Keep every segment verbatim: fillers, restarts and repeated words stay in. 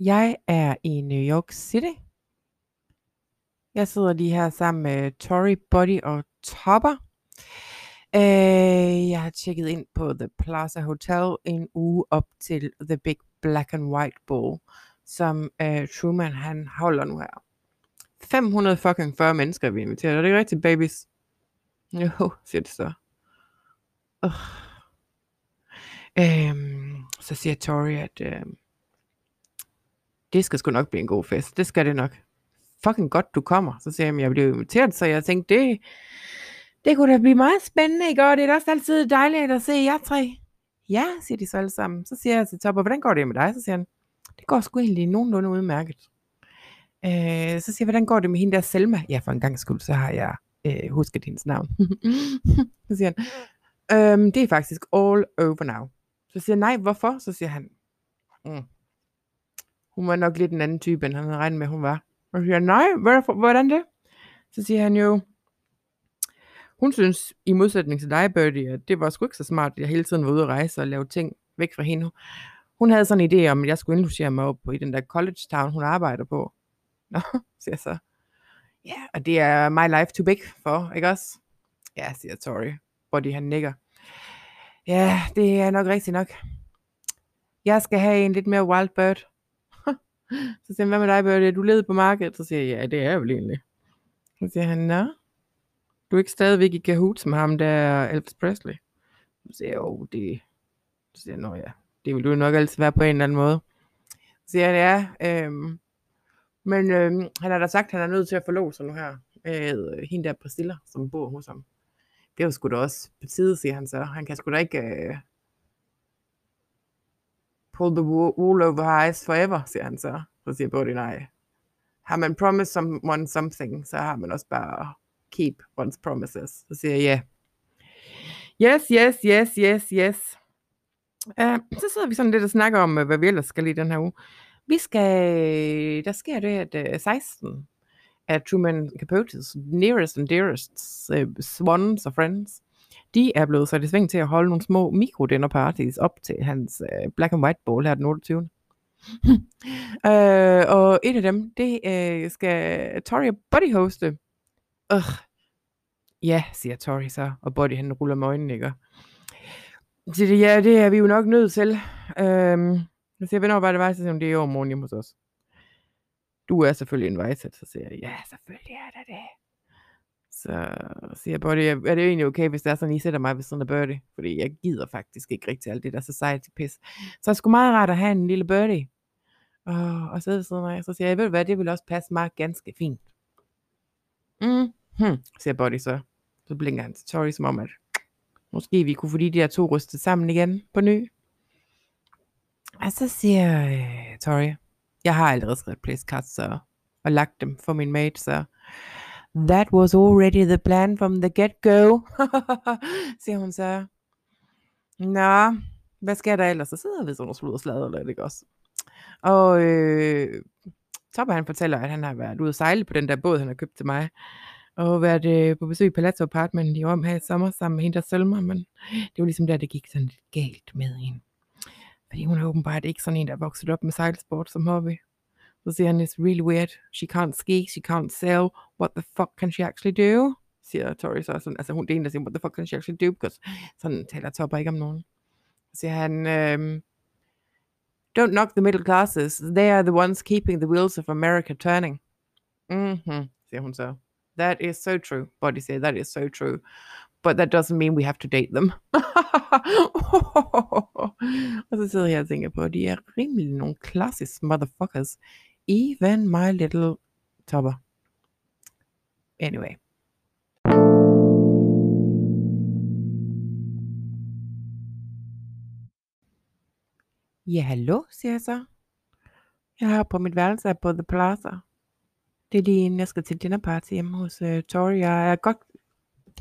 Jeg er i New York City. Jeg sidder lige her sammen med Tori, Buddy og Topper. Øh, jeg har tjekket ind på The Plaza Hotel en uge op til The Big Black and White Ball, som øh, Truman han holder nu her. fem hundrede fucking fyrre mennesker vi inviteret, og det er rigtigt, babies. Jo, siger det så. Uh. Øhm, så siger Tori, at øh, det skal sgu nok blive en god fest. Det skal det nok. Fucking godt, du kommer. Så siger jeg, at jeg blev inviteret, så jeg tænkte, det, det kunne da blive meget spændende, ikke? Og det er da også altid dejligt at se jer tre. Ja, siger de så alle sammen. Så siger jeg til Topper, hvordan går det med dig? Så siger han, det går sgu egentlig nogenlunde udmærket. Øh, så siger jeg, hvordan går det med hende der Selma? Ja, for en gang skyld, så har jeg øh, husket hendes navn. Så siger han, øhm, det er faktisk all over now. Så siger jeg, nej, hvorfor? Så siger han, mm. hun var nok lidt en anden type, end han havde regnet med, hun var. Og så siger jeg, nej, hvorfor, hvordan det? Så siger han jo, hun synes, i modsætning til dig, Birdie, at det var sgu ikke så smart, at jeg hele tiden var ude at rejse og lave ting væk fra hende. Hun havde sådan en idé om, at jeg skulle indlogere mig op i den der college town, hun arbejder på. Nå, siger jeg så. Ja, yeah, og det er my life too big for, ikke også? Ja, siger Tori. Buddy, han nikker. Ja, det er nok rigtigt nok. Jeg skal have en lidt mere wild bird. Så siger han, hvad med dig, Birdie? Du leder på markedet? Så siger jeg, ja, det er jeg vel egentlig. Så siger han, nå, du er ikke stadigvæk i kahoot som ham der Elvis Presley? Så siger jeg, åh, det... Så siger jeg, nå ja, det vil du nok altid være på en eller anden måde. Så siger han, ja, øhm... men øhm, han har da sagt, at han er nødt til at forlove sig nu her. Øh, hende der Priscilla, som bor hos ham. Det er jo sgu da også på tide, siger han så. Han kan sgu da ikke... Øh... pull the wool over her eyes forever, siger han så. Så siger Buddy nej. Har man promised someone something, så har man også bare keep one's promises. Så siger jeg ja. Yeah. Yes, yes, yes, yes, yes. Uh, så sidder vi sådan lidt og snakker om, hvad vi ellers skal lide den her uge. Vi skal... Der sker det, at uh, seksten af Truman Capote's nearest and dearest uh, swans og friends, de er blevet sat i sving til at holde nogle små mikrodinnerparties op til hans øh, Black and White Ball her den otteogtyvende øh, og et af dem, det øh, skal Tori og Buddy hoste. Øh. Ja, siger Tori så, og Buddy han ruller med øjnene, ikke? Så det, ja, det er vi jo nok nødt til. Øh, jeg siger, hvornår var det vej, så siger hun, det er jo morgen hjemme hos os. Du er selvfølgelig invited, så siger jeg, ja, selvfølgelig er der det. Så siger Buddy, er det jo egentlig okay, hvis det er sådan, I sætter mig ved siden af Birdie? Fordi jeg gider faktisk ikke rigtig alt det der society-pis. Så jeg skulle meget rart at have en lille Birdie. Og, og sidde ved siden af mig. Så siger jeg, ved du hvad, det vil også passe mig ganske fint. Mm-hmm, siger Buddy så. Så blinker han til Tori, som om at måske vi kunne få de der to rystet sammen igen på ny. Og så siger øh, Tori, jeg har allerede skrevet placecards så, og lagt dem for min mate, så... That was already the plan from the get-go, siger hun så. Nå, hvad skal der ellers? Så sidder vi sådan og sludder slader, eller det ikke også? Og øh, Topper han fortæller, at han har været ude at sejle på den der båd, han har købt til mig. Og været øh, på besøg i Palazzo Apartment i Rom her i sommer sammen med hende der Selma. Men det var ligesom der, det gik sådan lidt galt med hende. Fordi hun er åbenbart ikke sådan en, der er vokset op med sejlsport som hobby. Så siger han, it's really weird. She can't ski, she can't sail. What the fuck can she actually do? Siger Tori så sådan. Altså hun det er en, der siger, what the fuck can she actually do? Because sådan taler Topper ikke om nogen. Så siger han, um, don't knock the middle classes. They are the ones keeping the wheels of America turning. Mhm, siger hun så. That is so true. Buddy said, that is so true. But that doesn't mean we have to date them. Og så sidder jeg og tænker på, de er rimelig nogle klassiske motherfuckers. Even my little Topper. Anyway. Ja, hallo, siger jeg så. Jeg har på mit værelse på The Plaza. Det er lige inden jeg skal til dinnerparty hjemme hos uh, Tori. Jeg er godt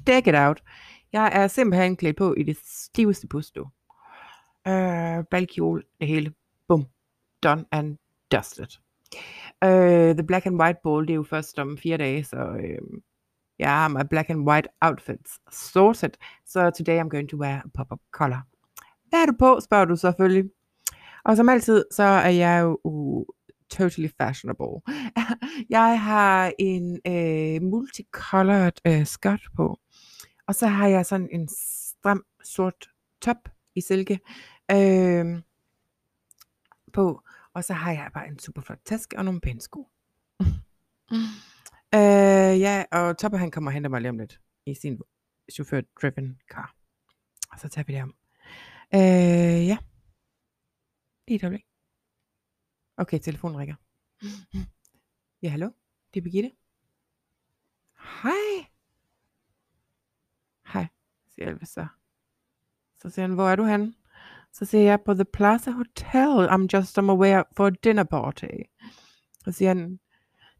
dækket out. Jeg er simpelthen klædt på i det stiveste pusto. Uh, Balkjole, det hele. Bum. Done and dusted. Uh, the Black and White Ball, det er jo først om fire dage, så uh, jeg har my black and white outfits sorted, så so today I'm going to wear a pop-up color. Hvad er du på, spørger du selvfølgelig. Og som altid, så er jeg jo totally fashionable. Jeg har en øh, multicolored øh, skørt på, og så har jeg sådan en stram sort top i silke øh, på, og så har jeg bare en super flot taske og nogle pæne sko. øh, ja, og Topper han kommer og henter mig lige om lidt i sin chauffør-driven car. Og så tager vi det om. Øh, ja. Lige et øjeblik. Okay, telefonen ringer. Ja, hallo? Det er Birgitte. Hej. Hej, siger Elvis så. Så siger han, hvor er du henne? Så siger jeg, på The Plaza Hotel. I'm just on my way for a dinner party. Så siger han,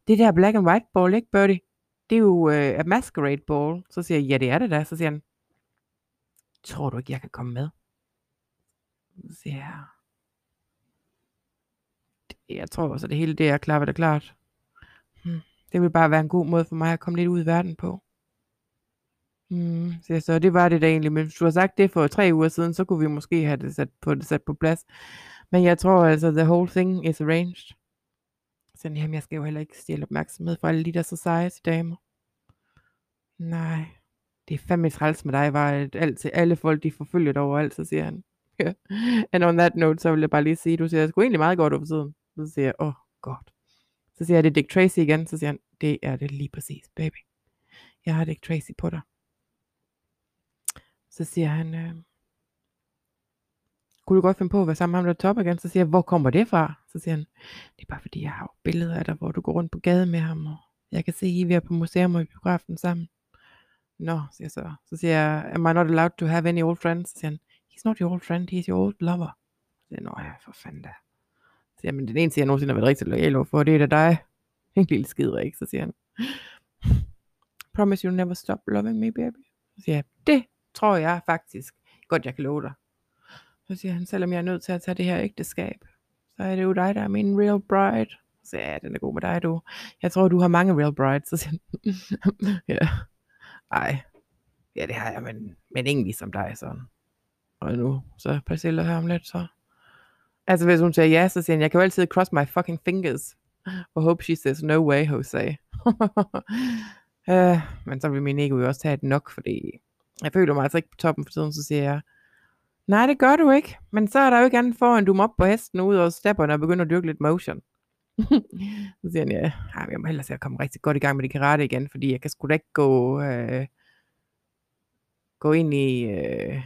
det der black and white ball, ikke Birdie? Det er jo uh, a masquerade ball. Så siger jeg, ja det er det da. Så siger han, tror du ikke, jeg kan komme med? Så siger jeg, jeg tror også, at det hele det er klart, hvad det er klart. Hmm. Det ville bare være en god måde for mig at komme lidt ud i verden på. Hmm. Så, jeg, så det var det da egentlig. Men hvis du har sagt det for tre uger siden, så kunne vi måske have det sat på, det sat på plads. Men jeg tror altså, the whole thing is arranged. Så jamen, jeg skal jo heller ikke stjæle opmærksomhed fra alle de der society damer. Nej. Det er fandme træls med dig, var at alt til alle folk, de forfølger dig overalt, så siger han. Yeah. And on that note, så vil jeg bare lige sige, du siger, jeg skulle egentlig meget godt over tiden. Så siger jeg, åh, oh, godt. Så siger jeg, det er Dick Tracy igen. Så siger han, det er det lige præcis, baby. Jeg har Dick Tracy på dig. Så siger han, øh, kunne du godt finde på at være sammen med ham, der Topper igen? Så siger jeg, hvor kommer det fra? Så siger han, det er bare fordi, jeg har billeder af dig, hvor du går rundt på gaden med ham, og jeg kan se, I er på museum og i biografen sammen. Nå, siger jeg så. Så siger jeg, am I not allowed to have any old friends? Så siger han, he's not your old friend, he's your old lover. Så siger jeg, nå ja, for fanden da. Så siger han, men den eneste, jeg nogensinde har været rigtig lojal overfor, det er da dig. En lille skider, ikke? Så siger han, promise you'll never stop loving me, baby. Så siger jeg, det tror jeg faktisk godt, jeg kan love dig. Så siger han, selvom jeg er nødt til at tage det her ægteskab, så er det jo dig, der er min real bride. Så siger jeg, ja, den er god med dig, du. Jeg tror, du har mange real brides. Så siger han, ja. Ej, ja det har jeg, men, men ingen ligesom dig, sådan. Og nu, så Priscilla her om lidt, så. Altså hvis hun siger ja, så siger han, jeg kan jo altid cross my fucking fingers. Og hope she says no way, Jose. uh, men så vil min ego jo også tage et nok, fordi jeg føler mig altså ikke på toppen for tiden, så siger jeg, nej det gør du ikke, men så er der jo ikke andet for, end du må op på hesten ud og stepperne og begynder at dyrke lidt motion. Så siger han, ja, jeg må hellere se at komme rigtig godt i gang med det karate igen, fordi jeg kan sgu da ikke gå, øh, gå ind i øh,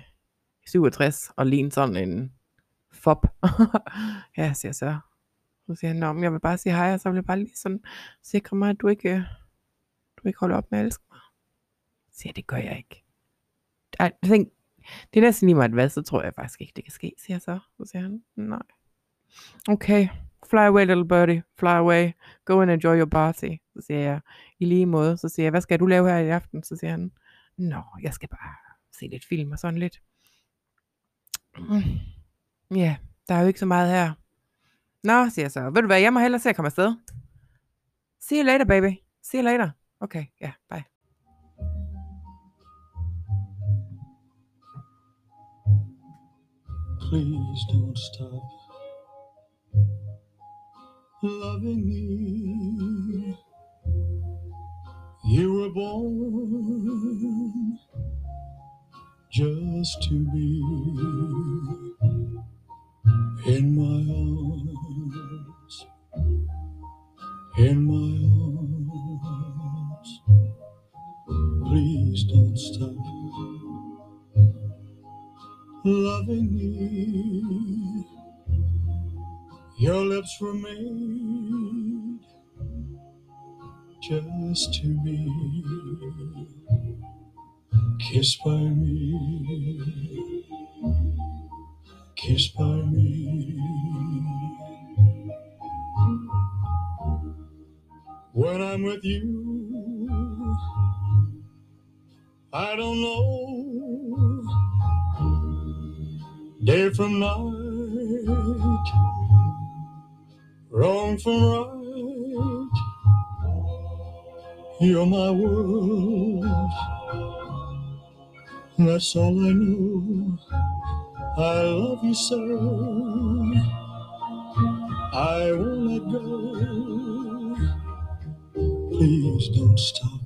syvogtres og ligne sådan en fop. Ja, siger så. Så siger han, om jeg vil bare sige hej, og så vil jeg bare lige sådan sikre mig, at du ikke, øh, du ikke holder op med at elske mig. Så siger jeg, det gør jeg ikke. Ej, jeg tænker, det er næsten lige meget hvad, så tror jeg faktisk ikke, det kan ske, siger så. Så siger han, nej. Okay. Fly away, little birdie, fly away, go and enjoy your party, så siger jeg i lige måde, så siger jeg, hvad skal du lave her i aften, så siger han, nå, jeg skal bare se lidt film og sådan lidt, mm. Ja, der er jo ikke så meget her, nå, siger jeg så, ved du hvad, jeg må hellere se at komme afsted, see you later baby, see you later, okay, ja, yeah, bye. Please don't stop loving me, you were born just to be in my arms, in my arms, please don't stop loving me. Your lips were made just to be kissed by me, kissed by me. When I'm with you, I don't know day from night, wrong from right, you're my world, that's all I know, I love you so, I won't let go. Please don't stop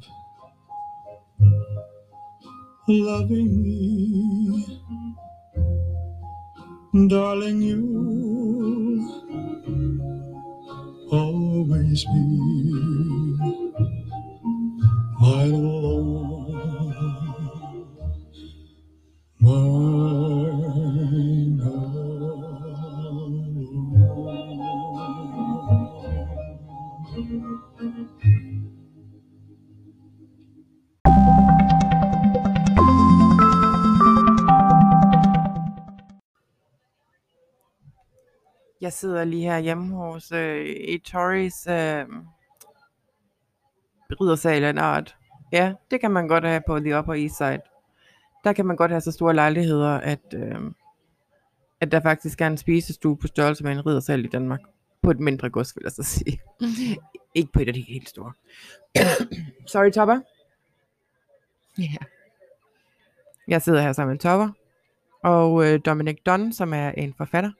loving me. Darling, you'll always be my love, my love. Jeg sidder lige her hjemme hos øh, i Toris øh, riddersal eller art. Ja, det kan man godt have på The Upper East Side. Der kan man godt have så store lejligheder, at, øh, at der faktisk er en spisestue på størrelse med en riddersal i Danmark. På et mindre gods, vil jeg så sige. Ikke på et af de helt store. Sorry, Topper. Ja. Yeah. Jeg sidder her sammen med Topper og øh, Dominic Dunn, som er en forfatter.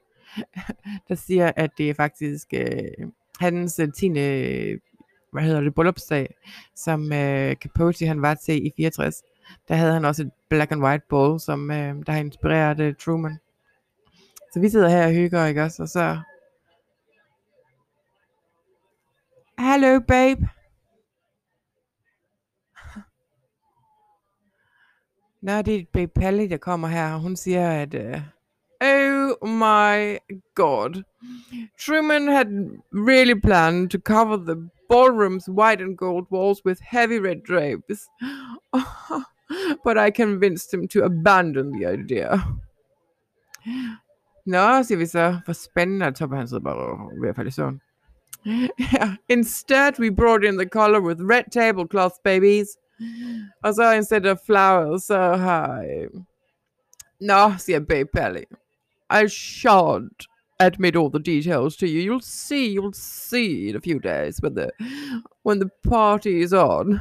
Der siger, at det er faktisk øh, hans tiende hvad hedder det, bryllupsdag, som øh, Capote han var til i fireogtres. Der havde han også et Black and White Ball, som øh, der har inspireret øh, Truman. Så vi sidder her og hygger, ikke også? Og så hello babe. Nå, det er Babe Paley, der kommer her, og hun siger, at øh, oh my god. Truman had really planned to cover the ballroom's white and gold walls with heavy red drapes. But I convinced him to abandon the idea. Nå, siger vi så. For spændende, at Topper han sidder bare ved at falde i søvn. Instead, we brought in the color with red tablecloth, babies. Og så instead of flowers, så har... Nå, siger Babe Paley. I shan't admit all the details to you. You'll see, you'll see in a few days when the when the party is on.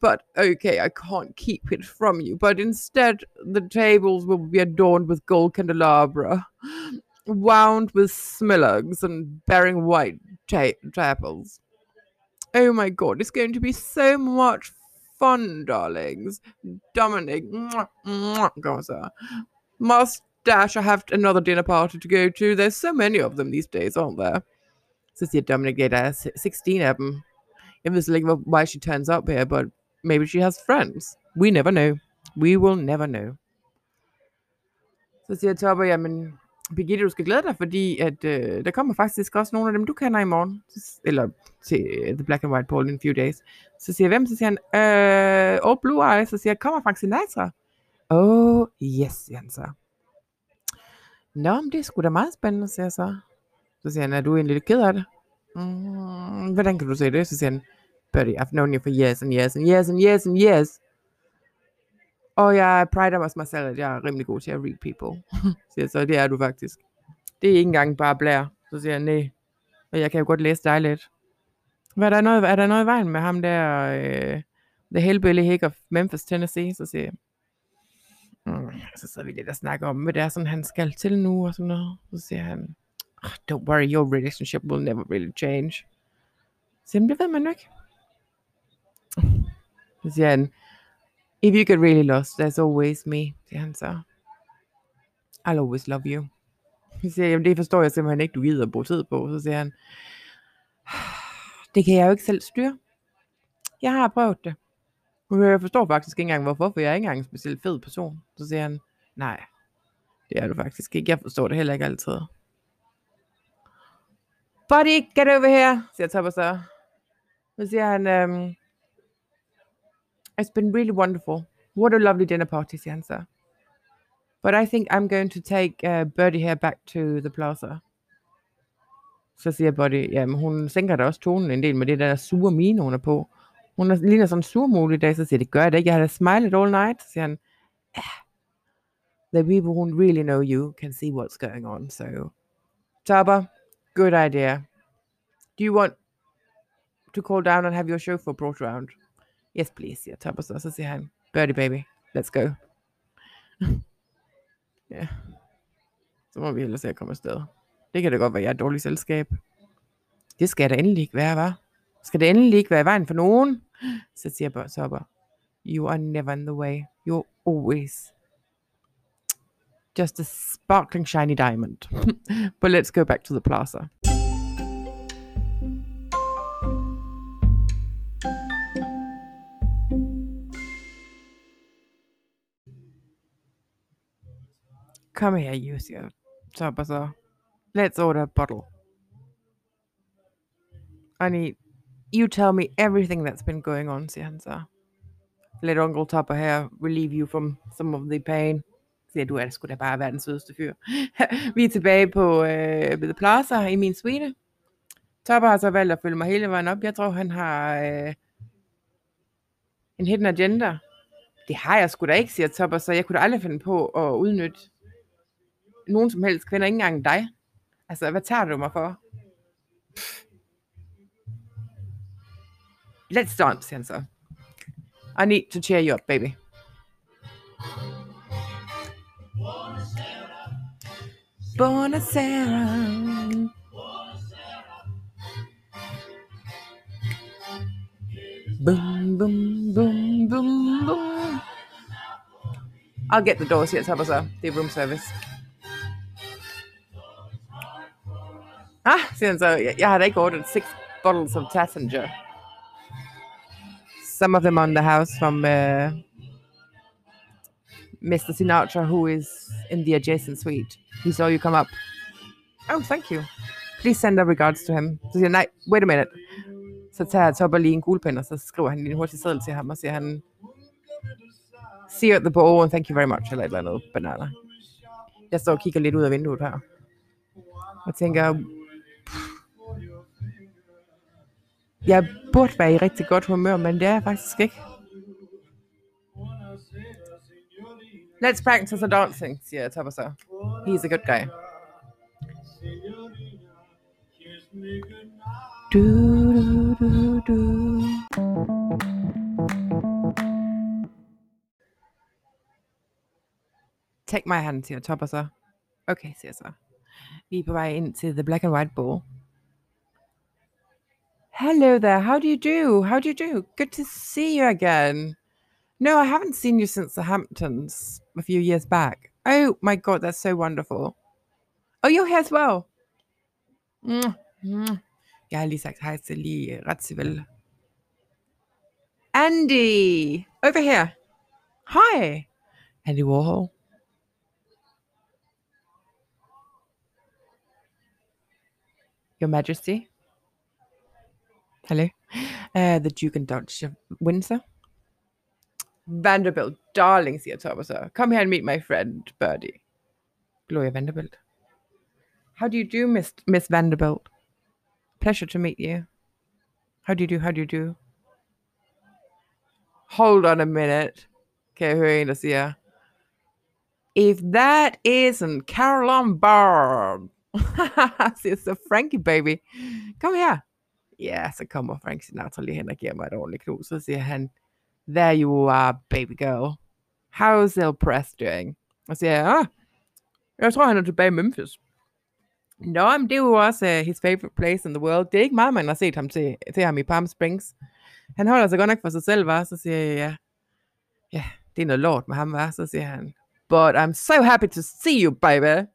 But okay, I can't keep it from you. But instead, the tables will be adorned with gold candelabra, wound with smilax and bearing white ta- chapels. Oh my God, it's going to be so much fun, darlings. Dominic, mwah, mwah, God, sir. Must dash, I have another dinner party to go to. There's so many of them these days, aren't there? Så siger Dominic, yeah, der er sixteen af dem. Jeg ved slet ikke, why she turns up here, but maybe she has friends. We never know. We will never know. Så siger Topper, jamen, Birgitte, du skal glæde dig, fordi at, øh, der kommer faktisk også nogle af dem, du kender i morgen. Eller til uh, The Black and White Ball in a few days. Så siger hvem? Så siger han, øh, oh, Blue Eyes. Så siger jeg, kommer Frank Sinatra. Oh, yes, siger han så. Nå, men det er sgu da meget spændende, siger jeg så. Så siger han, er du egentlig lidt ked af det? Mm, hvordan kan du se det? Så siger han, Buddy, I've known you for years and years and years and years and years. Og jeg prider mig mig selv, at jeg er rimelig god til at read people. Siger så, det er du faktisk. Det er ikke engang bare blære. Så siger han, nej. Og jeg kan jo godt læse dig lidt. Hvad er der noget, er der noget i vejen med ham der, øh, The Hellbilly Hick of Memphis, Tennessee? Så siger jeg, mm, så sidder vi lidt og snakker om, hvad det er, sådan han skal til nu og sådan noget. Så siger han, oh, don't worry, your relationship will never really change. Så siger han, det ved man jo ikke. Så siger han, if you get really lost, there's always me, siger han så. I'll always love you. Så siger jeg, jamen det forstår jeg simpelthen ikke, du gider at bruge tid på. Så siger han, det kan jeg jo ikke selv styre. Jeg har prøvet det. Jeg forstår faktisk ikke engang hvorfor, for jeg er ikke engang en specielt fed person. Så siger han, nej, det er du faktisk ikke. Jeg forstår det heller ikke altid. Buddy, get over here, siger Topper så. Så siger han, um, it's been really wonderful. What a lovely dinner party, siger han så. But I think I'm going to take uh, Birdie here back to the plaza. Så siger Buddy, jamen hun sænker da også tonen en del med det der sure mine, hun er på. Hun ligner sådan en surmul i dag, så siger det gør jeg da ikke. Jeg har da smilet all night, så siger han. Ah, the people who really know you can see what's going on, so. Topper, good idea. Do you want to call down and have your chauffeur brought around? Yes, please, siger Topper så. Så siger han, Birdie baby, let's go. Ja, så må vi hellere se at komme afsted. Det kan da godt være, jeg er et dårligt selskab. det skal der endelig ikke være, hva? Skal det endelig ikke være i vejen for nogen? Så siger Topper, you are never in the way. You're always just a sparkling shiny diamond. But let's go back to the plaza. Come here, you see. Topper så. Let's order a bottle. I need you tell me everything that's been going on, siger han så. Let Uncle Topper her relieve you from some of the pain. Siger du, er det sgu da bare verdens sødeste fyr. Vi er tilbage på øh, The Plaza i min suite. Topper har så valgt at følge mig hele vejen op. Jeg tror, han har øh, en hidden agenda. Det har jeg sgu da ikke, siger Topper, så jeg kunne da aldrig finde på at udnytte nogen som helst kvinder, ikke engang dig. Altså, hvad tager du mig for? Let's dance, siger han så. I need to cheer you up, baby. Buonasera. Boom, boom, boom, boom, boom. I'll get the door, siger Topper så. Det er room service. Ah, siger han så. Jeg, jeg har da ikke ordret six bottles of Tattinger. Some of them on the house from uh, Mister Sinatra, who is in the adjacent suite. He saw you come up. Oh, thank you. Please send our regards to him. Så siger han, nej, wait a minute. Så tager Topper lige en kuglepen, og så skriver han lige en hurtig seddel til ham, og siger han, see you at the ball, and thank you very much, eller et eller andet banana. Jeg står og kigger lidt ud af vinduet her, og tænker, jeg burde være i rigtig godt humør, men det er jeg faktisk ikke. Let's practice a dancing, siger Topper så. He's a good guy. Du, du, du, du. Take my hand, siger Topper så. Okay, siger så. Vi er på vej ind til The Black and White Ball. Hello there, how do you do? How do you do? Good to see you again. No, I haven't seen you since the Hamptons a few years back. Oh my God, that's so wonderful. Oh, you're here as well. Mm, mm. Jeg har lige sagt hej til lige ret civil. Andy, over here. Hi, Andy Warhol. Your Majesty. Hello. Uh, the Duke and Duchess of Windsor. Vanderbilt, darling, siger Topper så. Come here and meet my friend, Birdie. Gloria Vanderbilt. How do you do, Miss, Miss Vanderbilt? Pleasure to meet you. How do you do, how do you do? Hold on a minute. Kan jeg høre en, der siger, if that isn't Caroline Bird. Siger så Frankie, baby. Come here. Ja, så kommer Frank Sinatra lige hen og giver mig et ordentligt knus, så siger han, there you are, baby girl. How's El Press doing? Og siger jeg, ah, jeg tror, han er tilbage i Memphis. Nå, men det er jo også uh, his favorite place in the world. Det er ikke meget, man har set ham til, til ham i Palm Springs. Han holder sig godt nok for sig selv, var. Så siger jeg, ja, ja, det er noget lort med ham, var. Så siger han, but I'm so happy to see you, baby.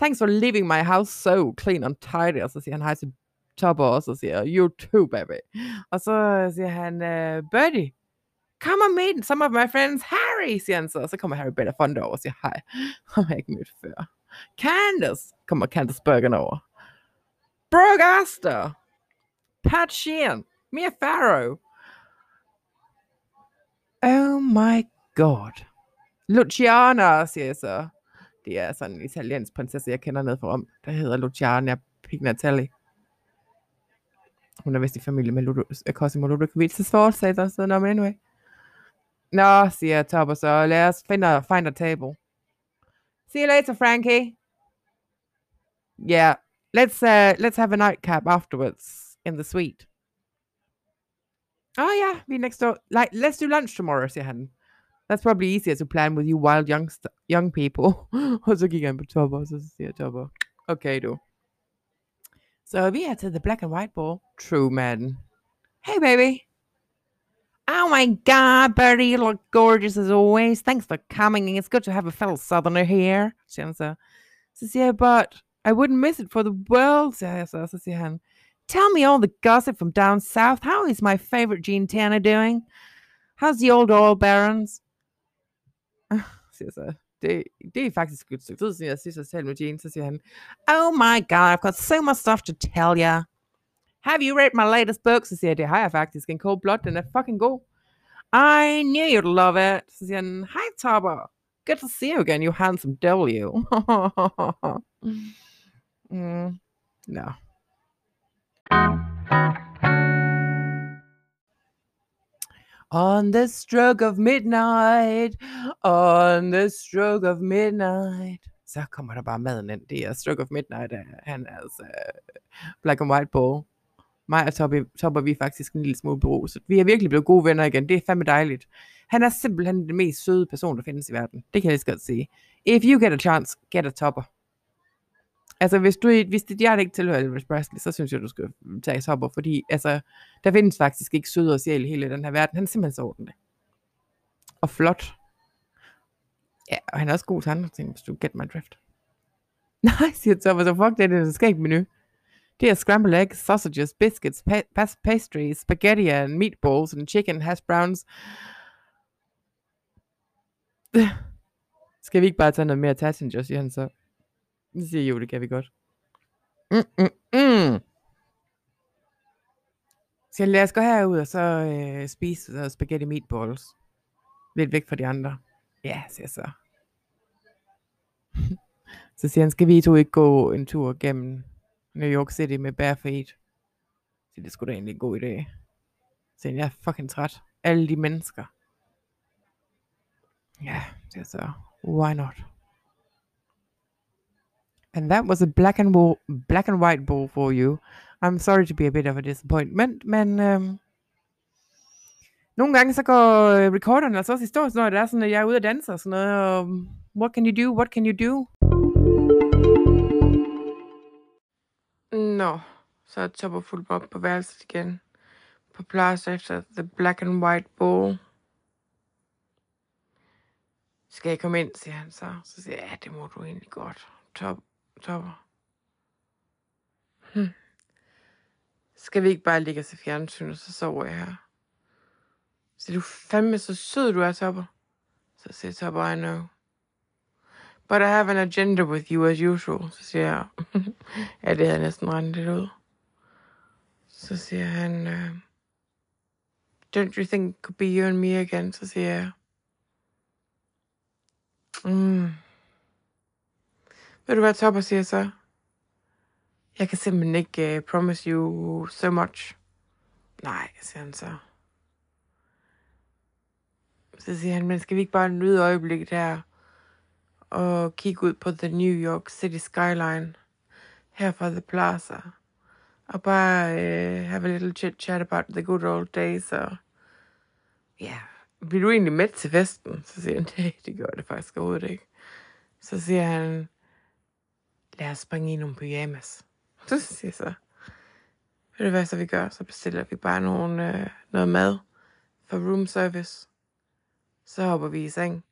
Thanks for leaving my house so clean and tidy. Og så siger han, hej til Topper også, og siger, you too, baby. Og så siger han, uh, Birdie, come and meet some of my friends, Harry, siger han så. Og så kommer Harry Belafonte over og siger, hej, han har ikke mødt før. Candice, kommer Candice Bergen over. Brooke Astor, Pat Sheehan, Mia Farrow. Oh my god. Luciana, siger jeg så. Det er sådan en italiensk prinsesse, jeg kender ned fra Rom, der hedder Luciana Pignatelli. Hun er vist i familie med Ludo- Cosimo Ludovic's fortsætter, så no, men anyway. Nå, siger Topper så, lad os finde, find a table. See you later, Frankie. Yeah, let's, uh, let's have a nightcap afterwards in the suite. Oh yeah, be next door. Like, let's do lunch tomorrow, siger han. That's probably easier to plan with you wild young, st- young people. Og så gik han på Topper, og så siger Topper, okay du. So we had to the Black and White Ball. Truman. Hey, baby. Oh, my God, Birdie, you look gorgeous as always. Thanks for coming. It's good to have a fellow Southerner here. She answered. Says, yeah, but I wouldn't miss it for the world. Says, Johan. Tell me all the gossip from down south. How is my favorite Gene Tierney doing? How's the old oil barons? Says, Det, det er faktisk et stykke tid siden, jeg sidst har talt med Gene, så siger han, oh my god, I've got so much stuff to tell you. Have you read my latest book? Så siger jeg, det har jeg faktisk. En Cold Blood, den er fucking god. I knew you'd love it. Så siger han, hi Topper. Good to see you again, you handsome W. mm, no. On the stroke of midnight, on the stroke of midnight. Så kommer der bare maden ind. Det er stroke of midnight, han er altså Black and White Ball. Mig og Topper, Topper vi er faktisk en lille smule beruset. Vi er virkelig blevet gode venner igen. Det er fandme dejligt. Han er simpelthen den mest søde person, der findes i verden. Det kan jeg lige godt sige. If you get a chance, get a Topper. Altså, hvis, du, hvis dit hjerte ikke tilhører Elvis Presley, så synes jeg, du skal tage Topper, fordi altså, der findes faktisk ikke sødere sjæl i hele den her verden. Han er simpelthen så ordentlig. Og flot. Ja, og han er også god til andre ting, hvis du get my drift. Nej, siger Topper, så fuck det, det er en skæg menu. Det er scrambled eggs, sausages, biscuits, pa- pastries, spaghetti and meatballs and chicken hash browns. Skal vi ikke bare tage noget mere Tattinger, siger han så. Det siger jo, det kan vi godt. Mm, mm, mm. Så lad os gå herud og så øh, spise så spaghetti meatballs. Lidt væk fra de andre. Ja, siger så. Så siger han, skal vi to ikke gå en tur gennem New York City med bare feet? Så det skulle da egentlig en god idé. Så jeg er fucking træt. Alle de mennesker. Ja, siger så. Why not? And that was a black and, ball, black and white ball for you. I'm sorry to be a bit of a disappointment, men øhm, nogle gange så går recorderen altså også i stå, når det er sådan, at jeg er ude og danser og sådan noget. Og, what can you do? What can you do? Nå, no. Så er Topper fuldt op på værelset igen. På plads efter the black and white ball. Skal jeg komme ind, siger han så. Så siger jeg, ja, det må du egentlig godt. Top. Topper. Hm. Skal vi ikke bare ligge og se fjernsyn, og så sover jeg her? Så du fandme så sød, du er, Topper. Så siger Topper, I know. But I have an agenda with you as usual. Så siger jeg, ja, det havde næsten regnet lidt ud. Så siger han, uh, don't you think it could be you and me again? Så siger jeg, mm. Ved du hvad Topper siger så? Jeg kan simpelthen ikke uh, promise you so much. Nej, siger han så. Så siger han, men skal vi ikke bare nyde øjeblikket her og kigge ud på the New York City skyline her fra The Plaza og bare uh, have a little chit chat about the good old days og ja, yeah. Bliver du egentlig med til festen? Så siger han, nej, det gør det faktisk overhovedet ikke. Så siger han, lad os springe i nogle pyjamas. Så siger jeg så. Ved du hvad så vi gør? Så bestiller vi bare nogle, øh, noget mad fra room service. Så hopper vi i seng.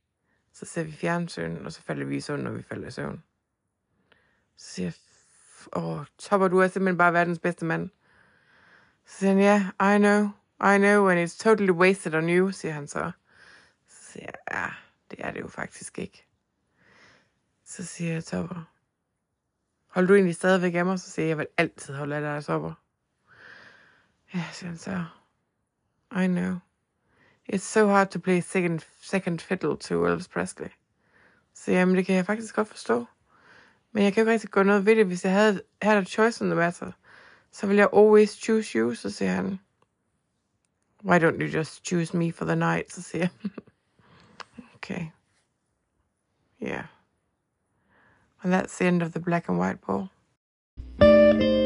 Så ser vi fjernsyn, og så falder vi i søvn, når vi falder i søvn. Så siger jeg, åh, Topper, du er simpelthen bare verdens bedste mand. Så siger han, ja, yeah, I know, I know, and it's totally wasted on you, siger han så. Så siger jeg, ja, det er det jo faktisk ikke. Så siger jeg, Topper, hold du egentlig stadigvæk af mig? Så siger jeg, jeg vil altid holde af dig, Topper. Ja, siger han så. I know. It's so hard to play second, second fiddle to Elvis Presley. Så jamen, det kan jeg faktisk godt forstå. Men jeg kan jo ikke rigtig gøre noget ved det. Hvis jeg havde had a choice in the matter, så ville jeg always choose you, så siger han. Why don't you just choose me for the night? Så siger jeg. Okay. Yeah. And that's the end of the black and white ball.